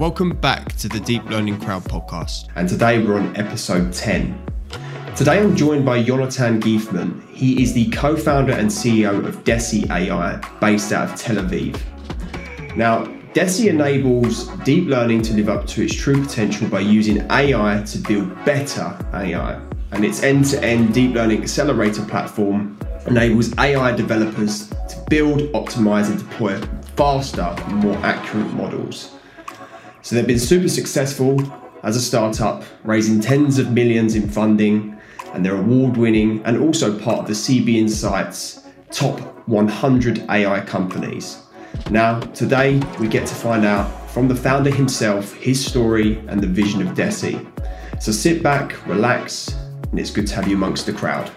Welcome back to the Deep Learning Crowd podcast. And today we're on episode 10. Today I'm joined by Yonatan Geifman. He is the co-founder and CEO of Deci AI, based out of Tel Aviv. Now, Deci enables deep learning to live up to its true potential by using AI to build better AI. And its end-to-end deep learning accelerator platform enables AI developers to build, optimize, and deploy faster, more accurate models. So they've been super successful as a startup, raising tens of millions in funding, and they're award-winning and also part of the CB Insights top 100 AI companies. Now, today we get to find out from the founder himself, his story and the vision of Deci. So sit back, relax, and it's good to have you amongst the crowd.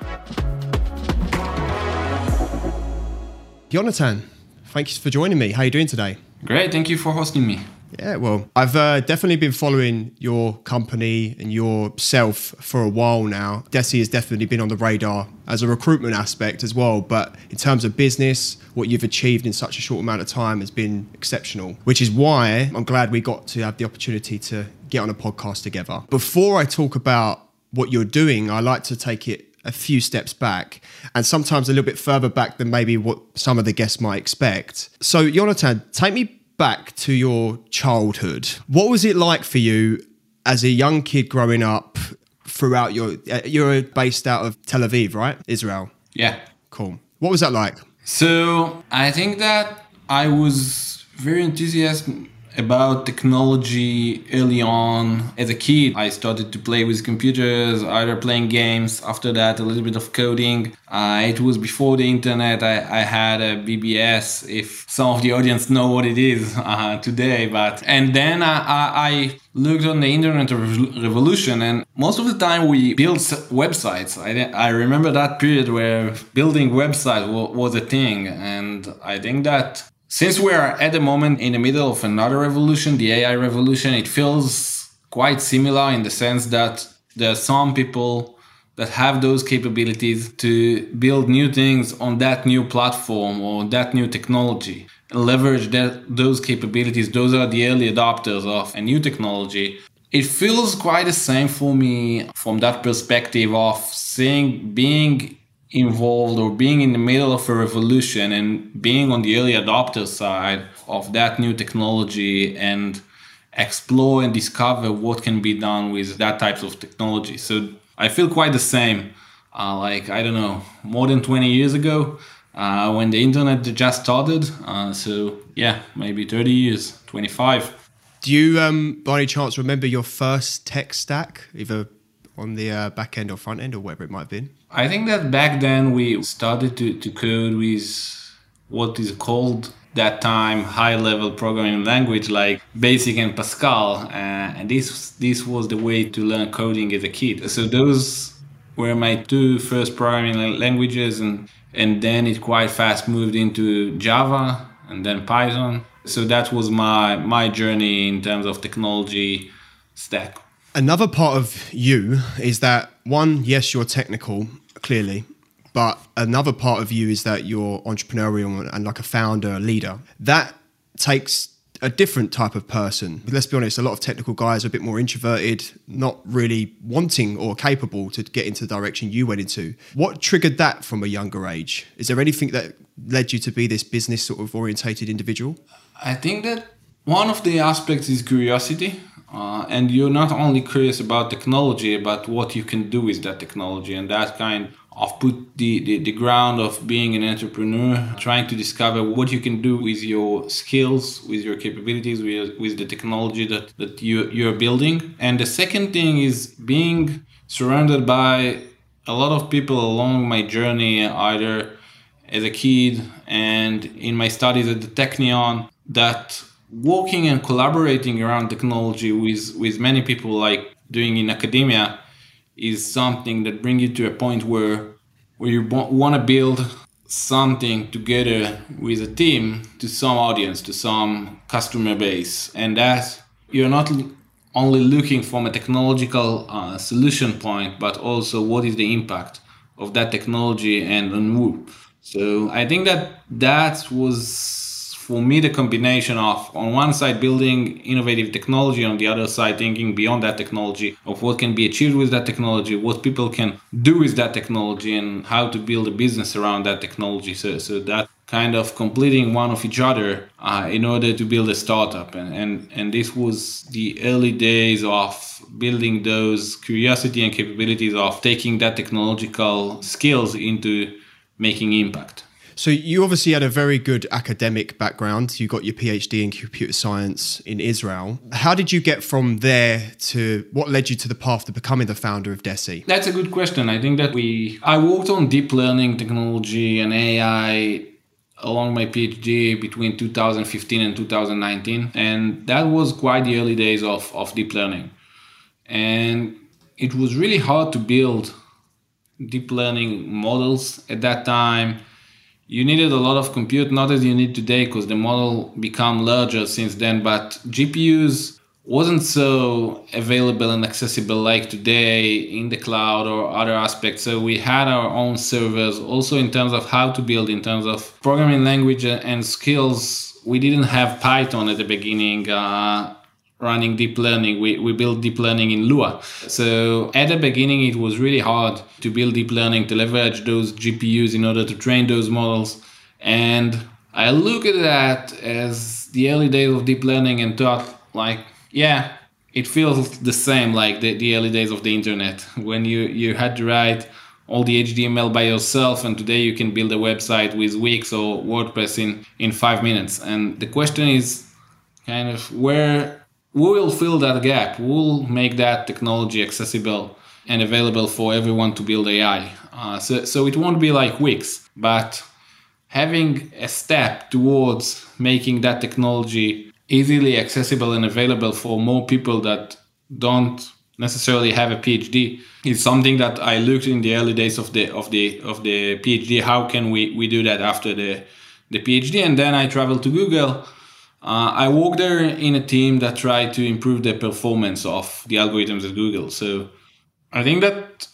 Yonatan, thank you for joining me. How are you doing today? Great, thank you for hosting me. Yeah, well, I've definitely been following your company and yourself for a while now. Deci has definitely been on the radar as a recruitment aspect as well. But in terms of business, what you've achieved in such a short amount of time has been exceptional, which is why I'm glad we got to have the opportunity to get on a podcast together. Before I talk about what you're doing, I like to take it a few steps back and sometimes a little bit further back than maybe what some of the guests might expect. So, Yonatan, take me back to your childhood. What was it like for you as a young kid growing up throughout you're based out of Tel Aviv, right? Israel. Yeah. Cool. What was that like? So I think that I was very enthusiastic about technology early on. As a kid, I started to play with computers, either playing games, after that a little bit of coding. It was before the internet. I had a BBS, if some of the audience know what it is today. And then I looked on the internet revolution, and most of the time we built websites. I remember that period where building websites was a thing, and I think that since we are at the moment in the middle of another revolution, the AI revolution, it feels quite similar in the sense that there are some people that have those capabilities to build new things on that new platform or that new technology and leverage those capabilities. Those are the early adopters of a new technology. It feels quite the same for me from that perspective of seeing, being involved or being in the middle of a revolution and being on the early adopter side of that new technology and explore and discover what can be done with that types of technology. So I feel quite the same, more than 20 years ago when the internet just started. Maybe 30 years, 25. Do you, by any chance, remember your first tech stack, either on the back end or front end or whatever it might have been? I think that back then we started to code with what is called that time high-level programming language like BASIC and Pascal. And this was the way to learn coding as a kid. So those were my two first programming languages. And then it quite fast moved into Java and then Python. So that was my journey in terms of technology stack. Another part of you is that, one, yes, you're technical, clearly, but another part of you is that you're entrepreneurial and like a founder, a leader. That takes a different type of person. Let's be honest, a lot of technical guys are a bit more introverted, not really wanting or capable to get into the direction you went into. What triggered that from a younger age? Is there anything that led you to be this business sort of orientated individual? I think that one of the aspects is curiosity. And you're not only curious about technology, but what you can do with that technology. And that kind of put the ground of being an entrepreneur, trying to discover what you can do with your skills, with your capabilities, with the technology that you're building. And the second thing is being surrounded by a lot of people along my journey, either as a kid and in my studies at the Technion, that working and collaborating around technology with many people like doing in academia is something that brings you to a point where you want to build something together with a team to some audience, to some customer base. And that you're not only looking from a technological solution point, but also what is the impact of that technology and on who. So I think that was for me, the combination of, on one side, building innovative technology, on the other side, thinking beyond that technology of what can be achieved with that technology, what people can do with that technology, and how to build a business around that technology. So that kind of completing one of each other in order to build a startup. And this was the early days of building those curiosity and capabilities of taking that technological skills into making impact. So you obviously had a very good academic background. You got your PhD in computer science in Israel. How did you get from there to what led you to the path to becoming the founder of Deci? That's a good question. I think that I worked on deep learning technology and AI along my PhD between 2015 and 2019. And that was quite the early days of deep learning. And it was really hard to build deep learning models at that time. You needed a lot of compute, not as you need today, because the model become larger since then, but GPUs wasn't so available and accessible like today in the cloud or other aspects. So we had our own servers also in terms of how to build, in terms of programming language and skills. We didn't have Python at the beginning running deep learning. We built deep learning in Lua. So at the beginning, it was really hard to build deep learning, to leverage those GPUs in order to train those models. And I look at that as the early days of deep learning and thought, like, yeah, it feels the same like the early days of the internet, when you had to write all the HTML by yourself, and today you can build a website with Wix or WordPress in 5 minutes. And the question is kind of who will fill that gap? Who will make that technology accessible and available for everyone to build AI? So it won't be like Wix, but having a step towards making that technology easily accessible and available for more people that don't necessarily have a PhD is something that I looked in the early days of the PhD. How can we do that after the PhD? And then I traveled to Google. I worked there in a team that tried to improve the performance of the algorithms at Google. So I think that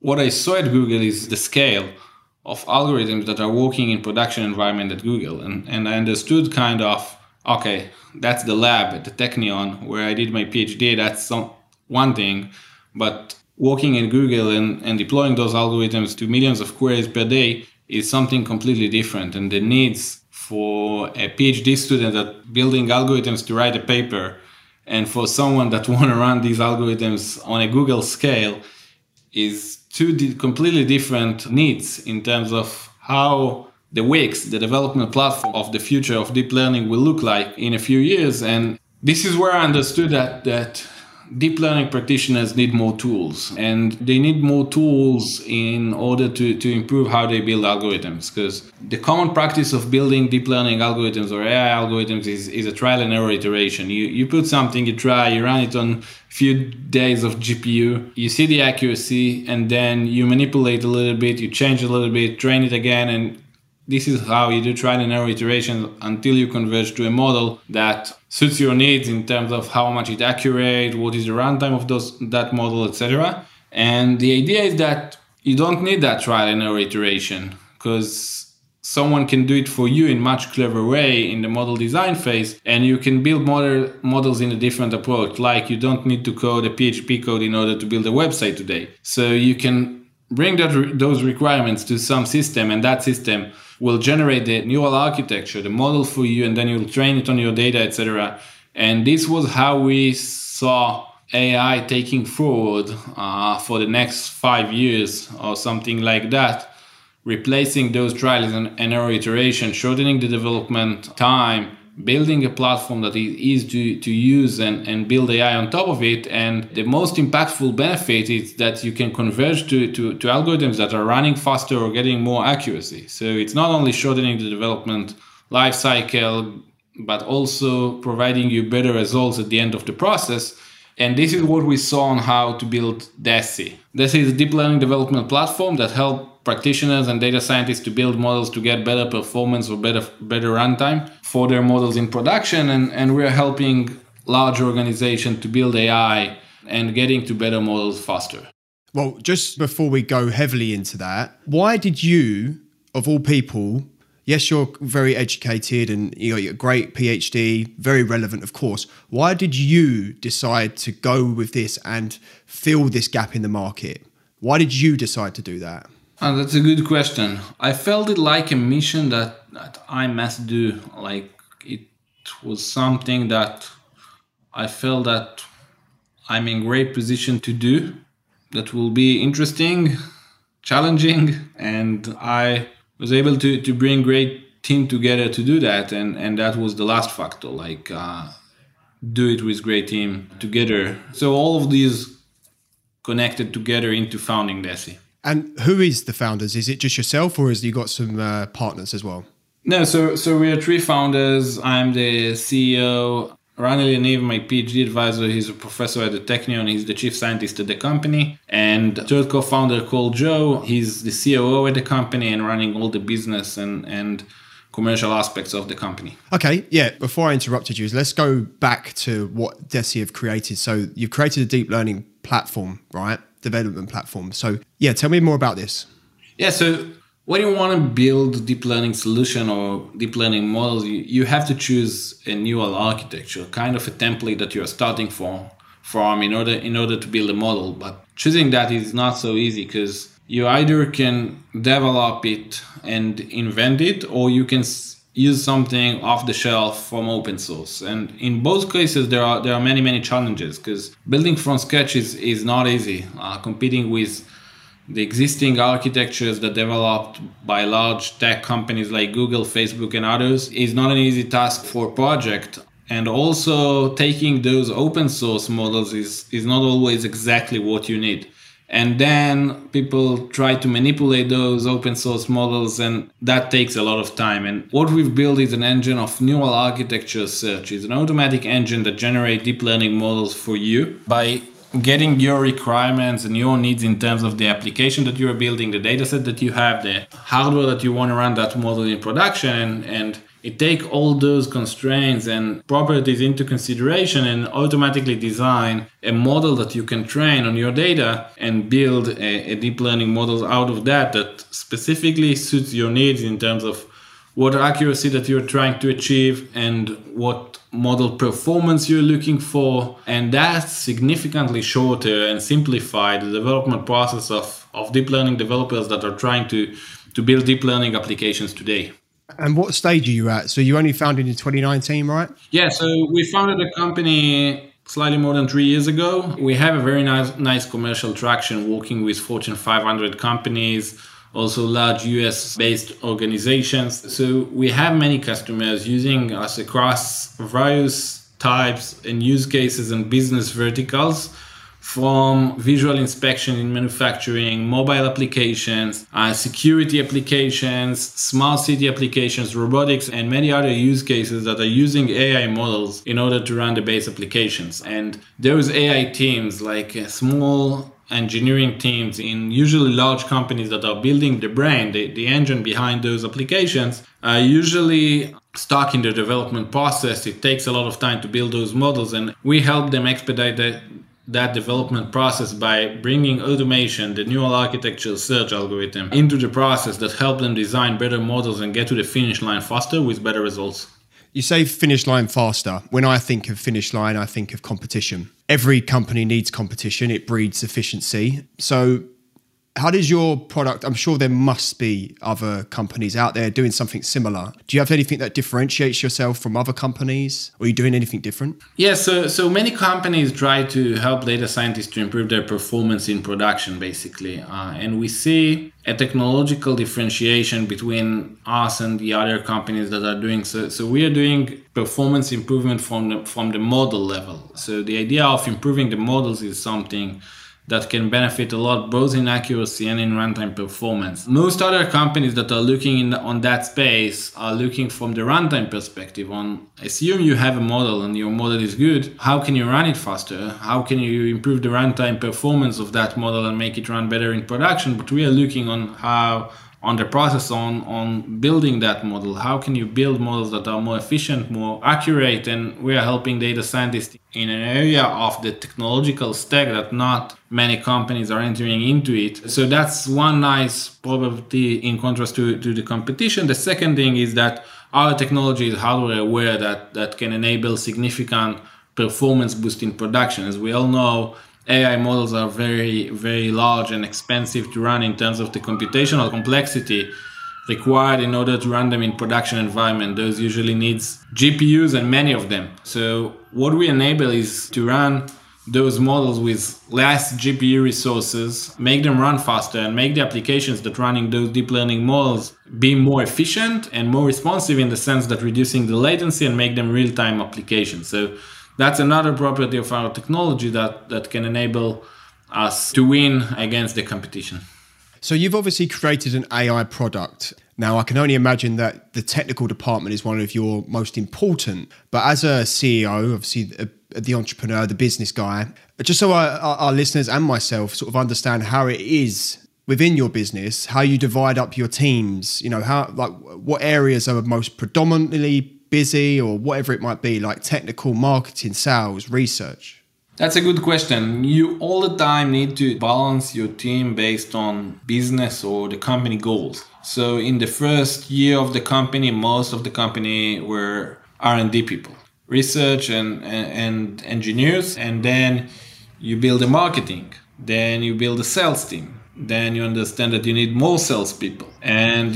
what I saw at Google is the scale of algorithms that are working in production environment at Google. And I understood kind of, okay, that's the lab at the Technion where I did my PhD. That's one thing, but working in Google and deploying those algorithms to millions of queries per day is something completely different. And the needs for a PhD student that building algorithms to write a paper, and for someone that want to run these algorithms on a Google scale, is two completely different needs in terms of how the Wix, the development platform of the future of deep learning, will look like in a few years. And this is where I understood that deep learning practitioners need more tools, and they need more tools in order to improve how they build algorithms, because the common practice of building deep learning algorithms or AI algorithms is a trial and error iteration. You put something, you try, you run it on a few days of GPU, you see the accuracy, and then you manipulate a little bit, you change a little bit, train it again, and this is how you do trial and error iterations until you converge to a model that suits your needs in terms of how much it's accurate, what is the runtime of that model, etc. And the idea is that you don't need that trial and error iteration, because someone can do it for you in much clever way in the model design phase, and you can build models in a different approach. Like, you don't need to code a PHP code in order to build a website today. So you can bring those requirements to some system, and that system will generate the neural architecture, the model for you, and then you'll train it on your data, etc. And this was how we saw AI taking forward for the next 5 years or something like that, replacing those trials and error iteration, shortening the development time, building a platform that is easy to use and build AI on top of it. And the most impactful benefit is that you can converge to algorithms that are running faster or getting more accuracy. So it's not only shortening the development life cycle, but also providing you better results at the end of the process. And this is what we saw on how to build Deci. Deci is a deep learning development platform that helps practitioners and data scientists to build models to get better performance or better runtime for their models in production. And we're helping large organizations to build AI and getting to better models faster. Well, just before we go heavily into that, why did you, of all people, yes, you're very educated and you're a great PhD, very relevant, of course. Why did you decide to go with this and fill this gap in the market? Why did you decide to do that? That's a good question. I felt it like a mission that I must do. Like it was something that I felt that I'm in great position to do. That will be interesting, challenging, and I was able to bring great team together to do that. And that was the last factor, like do it with great team together. So all of these connected together into founding Deci. And who is the founders? Is it just yourself or has you got some partners as well? No, so we are three founders. I'm the CEO. Ran Neve, my PhD advisor, he's a professor at the Technion. He's the chief scientist at the company. And third co-founder called Joe, he's the COO at the company and running all the business and commercial aspects of the company. Okay, yeah. Before I interrupted you, let's go back to what Deci have created. So you've created a deep learning platform, right? Development platform. So yeah, tell me more about this. Yeah, so when you want to build deep learning solution or deep learning models, you have to choose a neural architecture, kind of a template that you're starting from in order to build a model. But choosing that is not so easy because you either can develop it and invent it, or you can use something off the shelf from open source. And in both cases, there are many, many challenges because building from scratch is not easy. Competing with the existing architectures that developed by large tech companies like Google, Facebook, and others is not an easy task for a project. And also taking those open source models is not always exactly what you need. And then people try to manipulate those open source models, and that takes a lot of time. And what we've built is an engine of neural architecture search. It's an automatic engine that generates deep learning models for you by getting your requirements and your needs in terms of the application that you are building, the dataset that you have, the hardware that you want to run that model in production, and it take all those constraints and properties into consideration and automatically design a model that you can train on your data and build a deep learning model out of that specifically suits your needs in terms of what accuracy that you're trying to achieve and what model performance you're looking for. And that significantly shorter and simplify the development process of deep learning developers that are trying to build deep learning applications today. And what stage are you at? So you only founded in 2019, right? Yeah, so we founded the company slightly more than 3 years ago. We have a very nice commercial traction working with Fortune 500 companies, also large US-based organizations. So we have many customers using us across various types and use cases and business verticals, from visual inspection in manufacturing, mobile applications, security applications, smart city applications, robotics, and many other use cases that are using AI models in order to run the base applications. And those AI teams, like small engineering teams in usually large companies that are building the brain, the engine behind those applications, are usually stuck in the development process. It takes a lot of time to build those models, and we help them expedite that development process by bringing automation, the neural architecture search algorithm, into the process that help them design better models and get to the finish line faster with better results. You say finish line faster. When I think of finish line, I think of competition. Every company needs competition. It breeds efficiency. So how does your product, I'm sure there must be other companies out there doing something similar. Do you have anything that differentiates yourself from other companies? Or are you doing anything different? Yeah, so many companies try to help data scientists to improve their performance in production, basically. And we see a technological differentiation between us and the other companies that are doing so. So we are doing performance improvement from the model level. So the idea of improving the models is something that can benefit a lot, both in accuracy and in runtime performance. Most other companies that are looking on that space are looking from the runtime perspective on, assume you have a model and your model is good, how can you run it faster? How can you improve the runtime performance of that model and make it run better in production? But we are looking on how on the process, on building that model. How can you build models that are more efficient, more accurate? And we are helping data scientists in an area of the technological stack that not many companies are entering into it. So that's one nice property in contrast to the competition. The second thing is that our technology is hardware aware, that can enable significant performance boost in production. As we all know, AI models are very, very large and expensive to run in terms of the computational complexity required in order to run them in production environment. Those usually needs GPUs and many of them. So what we enable is to run those models with less GPU resources, make them run faster, and make the applications that running those deep learning models be more efficient and more responsive, in the sense that reducing the latency and make them real-time applications. So that's another property of our technology that can enable us to win against the competition. So you've obviously created an AI product. Now, I can only imagine that the technical department is one of your most important, but as a CEO, obviously the entrepreneur, the business guy, just so our listeners and myself sort of understand how it is within your business, how you divide up your teams, you know, how, like, what areas are most predominantly busy, or whatever it might be, like technical, marketing, sales, research? That's a good question. You all the time need to balance your team based on business or the company goals. So in the first year of the company, most of the company were R&D people, research and engineers, and then you build the marketing, then you build the sales team. Then you understand that you need more salespeople, and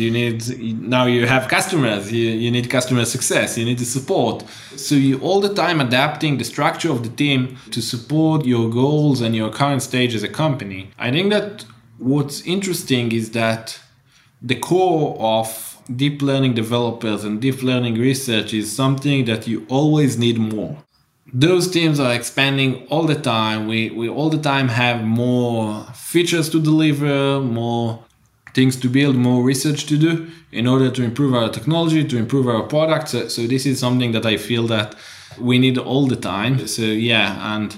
now you have customers, you need customer success, you need the support. So you all the time adapting the structure of the team to support your goals and your current stage as a company. I think that what's interesting is that the core of deep learning developers and deep learning research is something that you always need more. Those teams are expanding all the time. We all the time have more features to deliver, more things to build, more research to do in order to improve our technology, to improve our products. So this is something that I feel that we need all the time. So yeah, and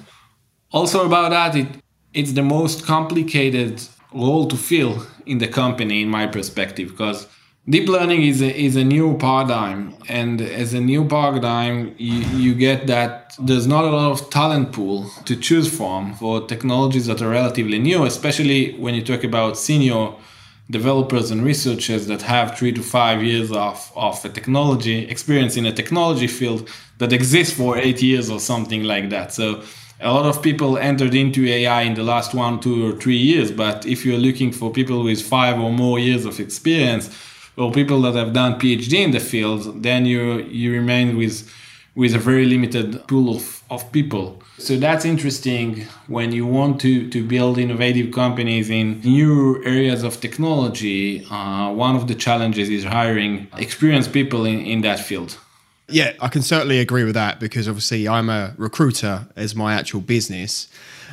also about that, it's the most complicated role to fill in the company, in my perspective, because deep learning is a new paradigm, and as a new paradigm, you get that there's not a lot of talent pool to choose from for technologies that are relatively new, especially when you talk about senior developers and researchers that have 3 to 5 years of a technology experience in a technology field that exists for 8 years or something like that. So a lot of people entered into AI in the last 1, 2, or 3 years, but if you're looking for people with 5 or more years of experience, or people that have done PhD in the field, then you remain with a very limited pool of people. So that's interesting when you want to build innovative companies in new areas of technology. One of the challenges is hiring experienced people in that field. Yeah, I can certainly agree with that, because obviously I'm a recruiter as my actual business.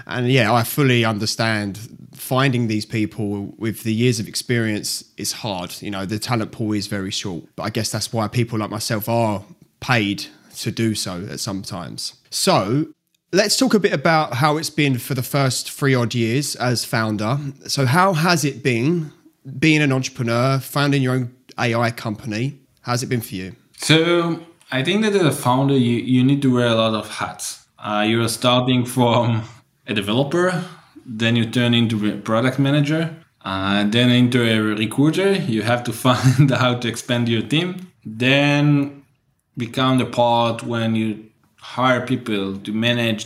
And yeah, I fully understand finding these people with the years of experience is hard. You know, the talent pool is very short, but I guess that's why people like myself are paid to do so at sometimes. So let's talk a bit about how it's been for the first 3 odd years as founder. So how has it been being an entrepreneur, founding your own AI company? How's it been for you? So I think that as a founder, you need to wear a lot of hats. You're starting from a developer, then you turn into a product manager, then into a recruiter. You have to find how to expand your team. Then become the part when you hire people to manage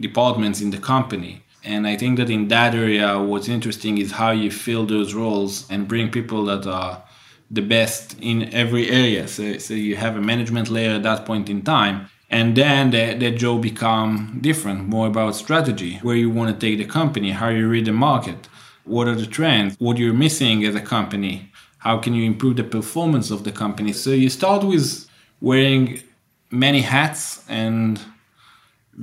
departments in the company. And I think that in that area, what's interesting is how you fill those roles and bring people that are the best in every area. So you have a management layer at that point in time. And then the job become different, more about strategy, where you want to take the company, how you read the market, what are the trends, what you're missing as a company, how can you improve the performance of the company. So you start with wearing many hats and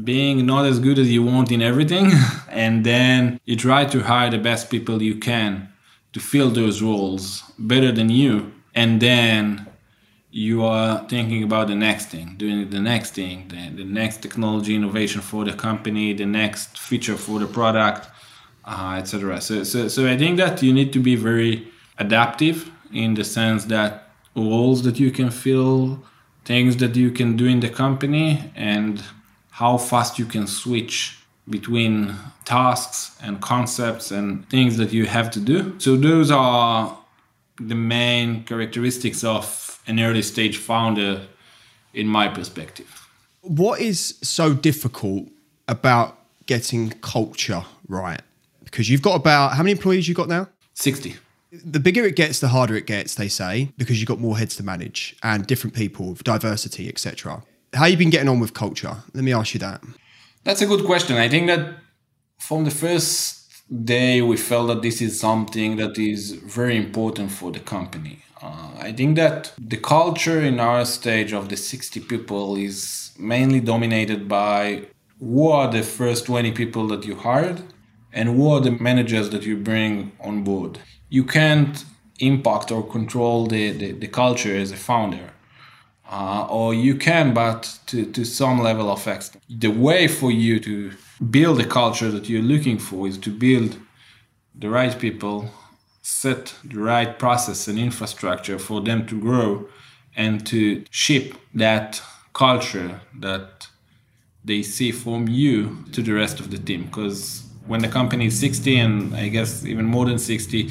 being not as good as you want in everything. And then you try to hire the best people you can to fill those roles better than you. And then you are thinking about the next thing, doing the next thing, the next technology innovation for the company, the next feature for the product, etc. So I think that you need to be very adaptive in the sense that roles that you can fill, things that you can do in the company, and how fast you can switch between tasks and concepts and things that you have to do. So those are the main characteristics of an early stage founder in my perspective. What is so difficult about getting culture right? Because you've got about, how many employees you got now? 60. The bigger it gets, the harder it gets, they say, because you've got more heads to manage and different people, diversity, etc. How have you been getting on with culture? Let me ask you that. That's a good question. I think that from the first day, we felt that this is something that is very important for the company. I think that the culture in our stage of the 60 people is mainly dominated by who are the first 20 people that you hired and who are the managers that you bring on board. You can't impact or control the culture as a founder. Or you can, but to some level of extent. The way for you to build the culture that you're looking for is to build the right people, set the right process and infrastructure for them to grow and to ship that culture that they see from you to the rest of the team. Because when the company is 60, and I guess even more than 60,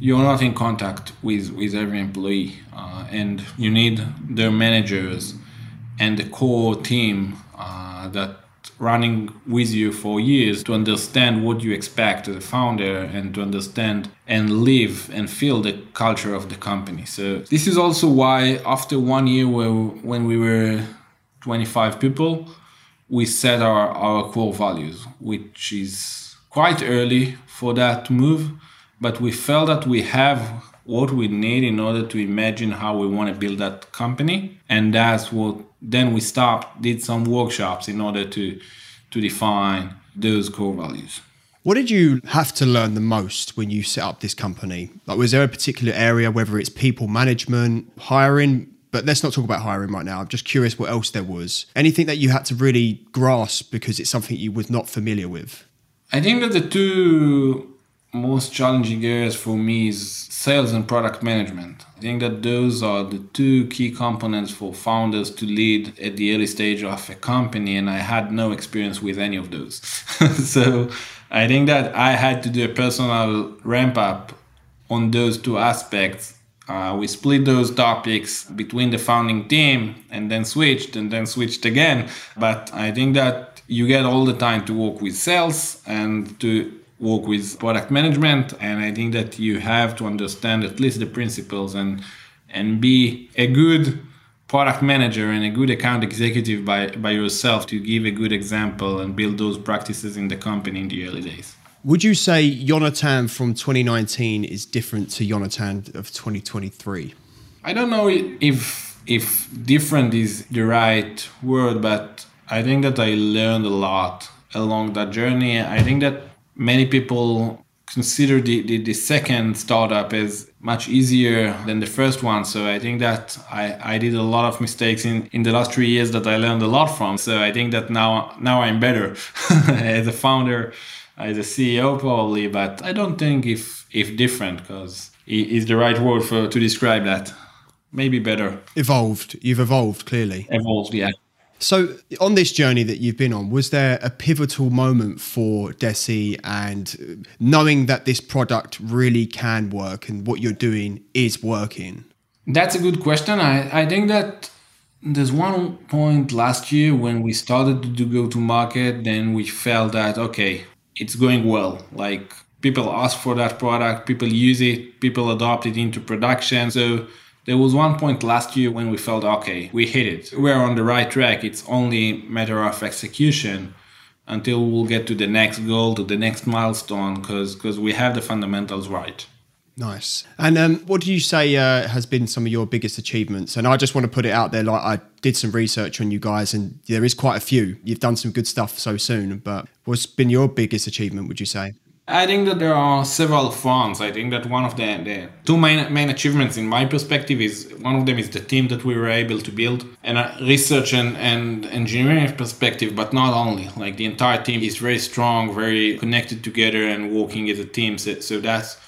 you're not in contact with every employee, and you need their managers and the core team that running with you for years to understand what you expect as a founder and to understand and live and feel the culture of the company. So this is also why after 1 year when we were 25 people, we set our core values, which is quite early for that move. But we felt that we have what we need in order to imagine how we want to build that company. And that's what then we stopped, did some workshops in order to define those core values. What did you have to learn the most when you set up this company? Like, was there a particular area, whether it's people management, hiring? But let's not talk about hiring right now. I'm just curious what else there was. Anything that you had to really grasp because it's something you were not familiar with? I think that the two most challenging areas for me is sales and product management. I think that those are the two key components for founders to lead at the early stage of a company, and I had no experience with any of those. So I think that I had to do a personal ramp up on those two aspects. We split those topics between the founding team and then switched again. But I think that you get all the time to work with sales and to work with product management. And I think that you have to understand at least the principles and be a good product manager and a good account executive by yourself to give a good example and build those practices in the company in the early days. Would you say Yonatan from 2019 is different to Yonatan of 2023? I don't know if different is the right word, but I think that I learned a lot along that journey. I think that many people consider the second startup as much easier than the first one. So I think that I did a lot of mistakes in the last 3 years that I learned a lot from. So I think that now I'm better as a founder, as a CEO probably, but I don't think if different because is the right word to describe that. Maybe better. Evolved. You've evolved, clearly. Evolved, yeah. So on this journey that you've been on, was there a pivotal moment for Deci and knowing that this product really can work and what you're doing is working? That's a good question. I think that there's one point last year when we started to do go-to-market, then we felt that, okay, it's going well. Like people ask for that product, people use it, people adopt it into production. So there was one point last year when we felt, okay, we hit it. We're on the right track. It's only a matter of execution until we'll get to the next goal, to the next milestone, because we have the fundamentals right. Nice. And what do you say has been some of your biggest achievements? And I just want to put it out there, like I did some research on you guys and there is quite a few. You've done some good stuff so soon, but what's been your biggest achievement, would you say? I think that there are several fronts. I think that one of the two main achievements in my perspective is one of them is the team that we were able to build and a research and engineering perspective, but not only. Like the entire team is very strong, very connected together and working as a team. So that's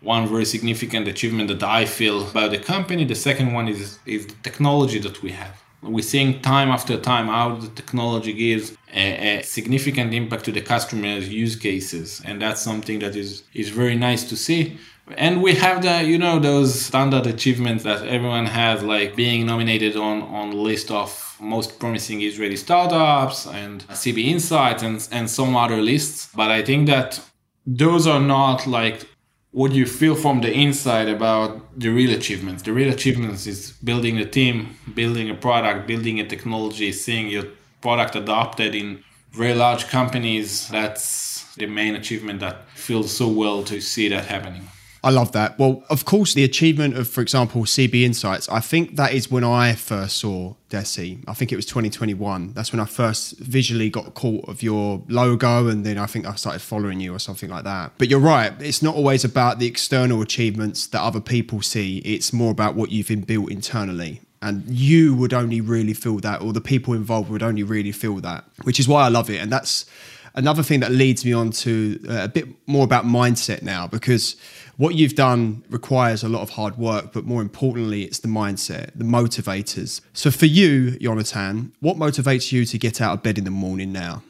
one very significant achievement that I feel about the company. The second one is the technology that we have. We're seeing time after time how the technology gives a significant impact to the customer's use cases. And that's something that is very nice to see. And we have the, you know, those standard achievements that everyone has, like being nominated on the list of most promising Israeli startups and CB Insights and some other lists. But I think that those are not like what you feel from the inside about the real achievements. The real achievements is building a team, building a product, building a technology, seeing your product adopted in very large companies. That's the main achievement that feels so well to see that happening. I love that. Well, of course, the achievement of, for example, CB Insights, I think that is when I first saw Deci. I think it was 2021. That's when I first visually got a call of your logo. And then I think I started following you or something like that. But you're right. It's not always about the external achievements that other people see. It's more about what you've been built internally. And you would only really feel that, or the people involved would only really feel that, which is why I love it. And that's another thing that leads me on to a bit more about mindset now, because what you've done requires a lot of hard work, but more importantly, it's the mindset, the motivators. So for you, Yonatan, what motivates you to get out of bed in the morning now?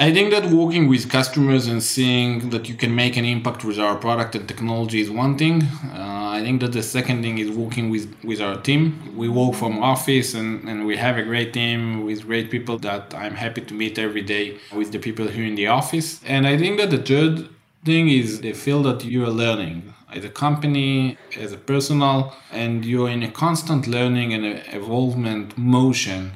I think that working with customers and seeing that you can make an impact with our product and technology is one thing. I think that the second thing is working with our team. We work from office and we have a great team with great people that I'm happy to meet every day with the people here in the office. And I think that the third thing is the field that you are learning as a company, as a personal, and you're in a constant learning and evolvement motion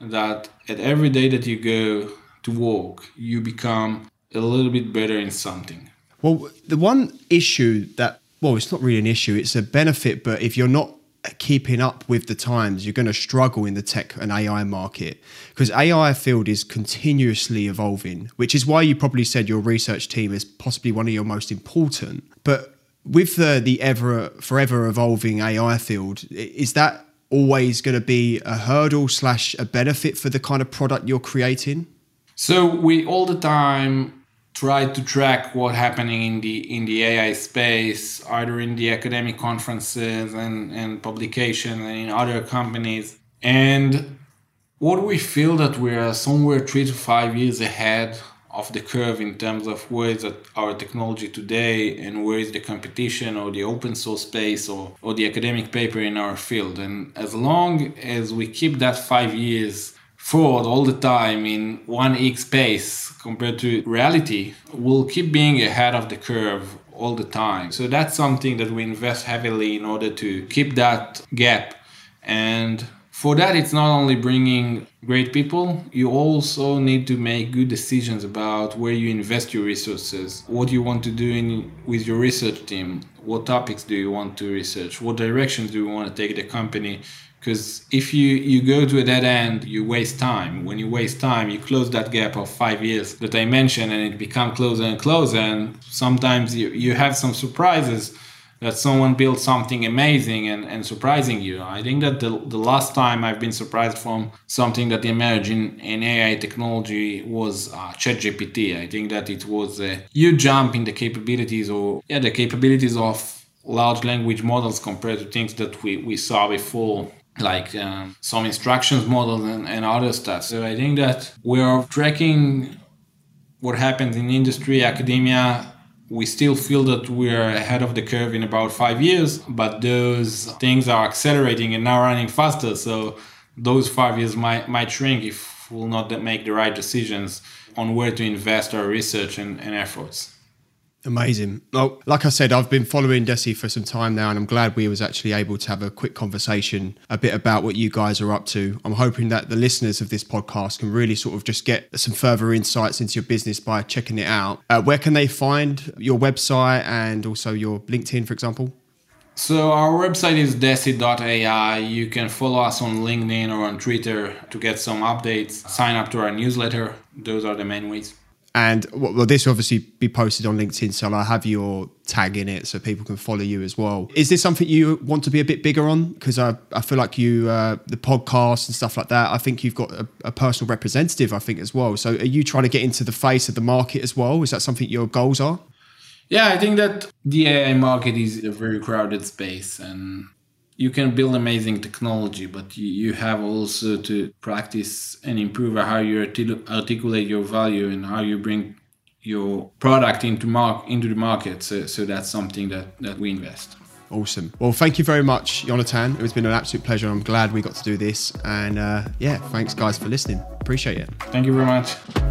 that at every day that you go to work, you become a little bit better in something. Well, the one issue that, well, it's not really an issue, it's a benefit, but if you're not keeping up with the times, you're going to struggle in the tech and AI market, because AI field is continuously evolving, which is why you probably said your research team is possibly one of your most important. But with the forever evolving AI field, is that always going to be a hurdle / a benefit for the kind of product you're creating? So we all the time try to track what's happening in the AI space, either in the academic conferences and publications and in other companies. And what we feel that we are somewhere 3 to 5 years ahead of the curve in terms of where is our technology today and where is the competition or the open source space or the academic paper in our field. And as long as we keep that 5 years forward all the time in 1x space compared to reality, will keep being ahead of the curve all the time. So that's something that we invest heavily in order to keep that gap. And for that, it's not only bringing great people, you also need to make good decisions about where you invest your resources, what you want to do with your research team, what topics do you want to research, what directions do you want to take the company. Because if you go to a dead end, you waste time. When you waste time, you close that gap of 5 years that I mentioned, and it becomes closer and closer. And sometimes you have some surprises that someone built something amazing and surprising you. I think that the last time I've been surprised from something that emerged in AI technology was ChatGPT. I think that it was a huge jump in the capabilities of large language models compared to things that we saw before, like some instructions models and other stuff. So I think that we are tracking what happens in industry, academia. We still feel that we are ahead of the curve in about 5 years, but those things are accelerating and now running faster. So those 5 years might shrink if we'll not make the right decisions on where to invest our research and efforts. Amazing. Well, like I said, I've been following Deci for some time now, and I'm glad we was actually able to have a quick conversation a bit about what you guys are up to. I'm hoping that the listeners of this podcast can really sort of just get some further insights into your business by checking it out. Where can they find your website and also your LinkedIn, for example? So our website is deci.ai. You can follow us on LinkedIn or on Twitter to get some updates. Sign up to our newsletter. Those are the main ways. And well, this will obviously be posted on LinkedIn, so I'll have your tag in it so people can follow you as well. Is this something you want to be a bit bigger on? Because I feel like you, the podcast and stuff like that, I think you've got a personal representative, I think, as well. So are you trying to get into the face of the market as well? Is that something your goals are? Yeah, I think that the AI market is a very crowded space, and you can build amazing technology, but you have also to practice and improve how you articulate your value and how you bring your product into the market. So that's something that we invest. Awesome. Well, thank you very much, Yonatan. It's been an absolute pleasure. I'm glad we got to do this. And yeah, thanks guys for listening. Appreciate it. Thank you very much.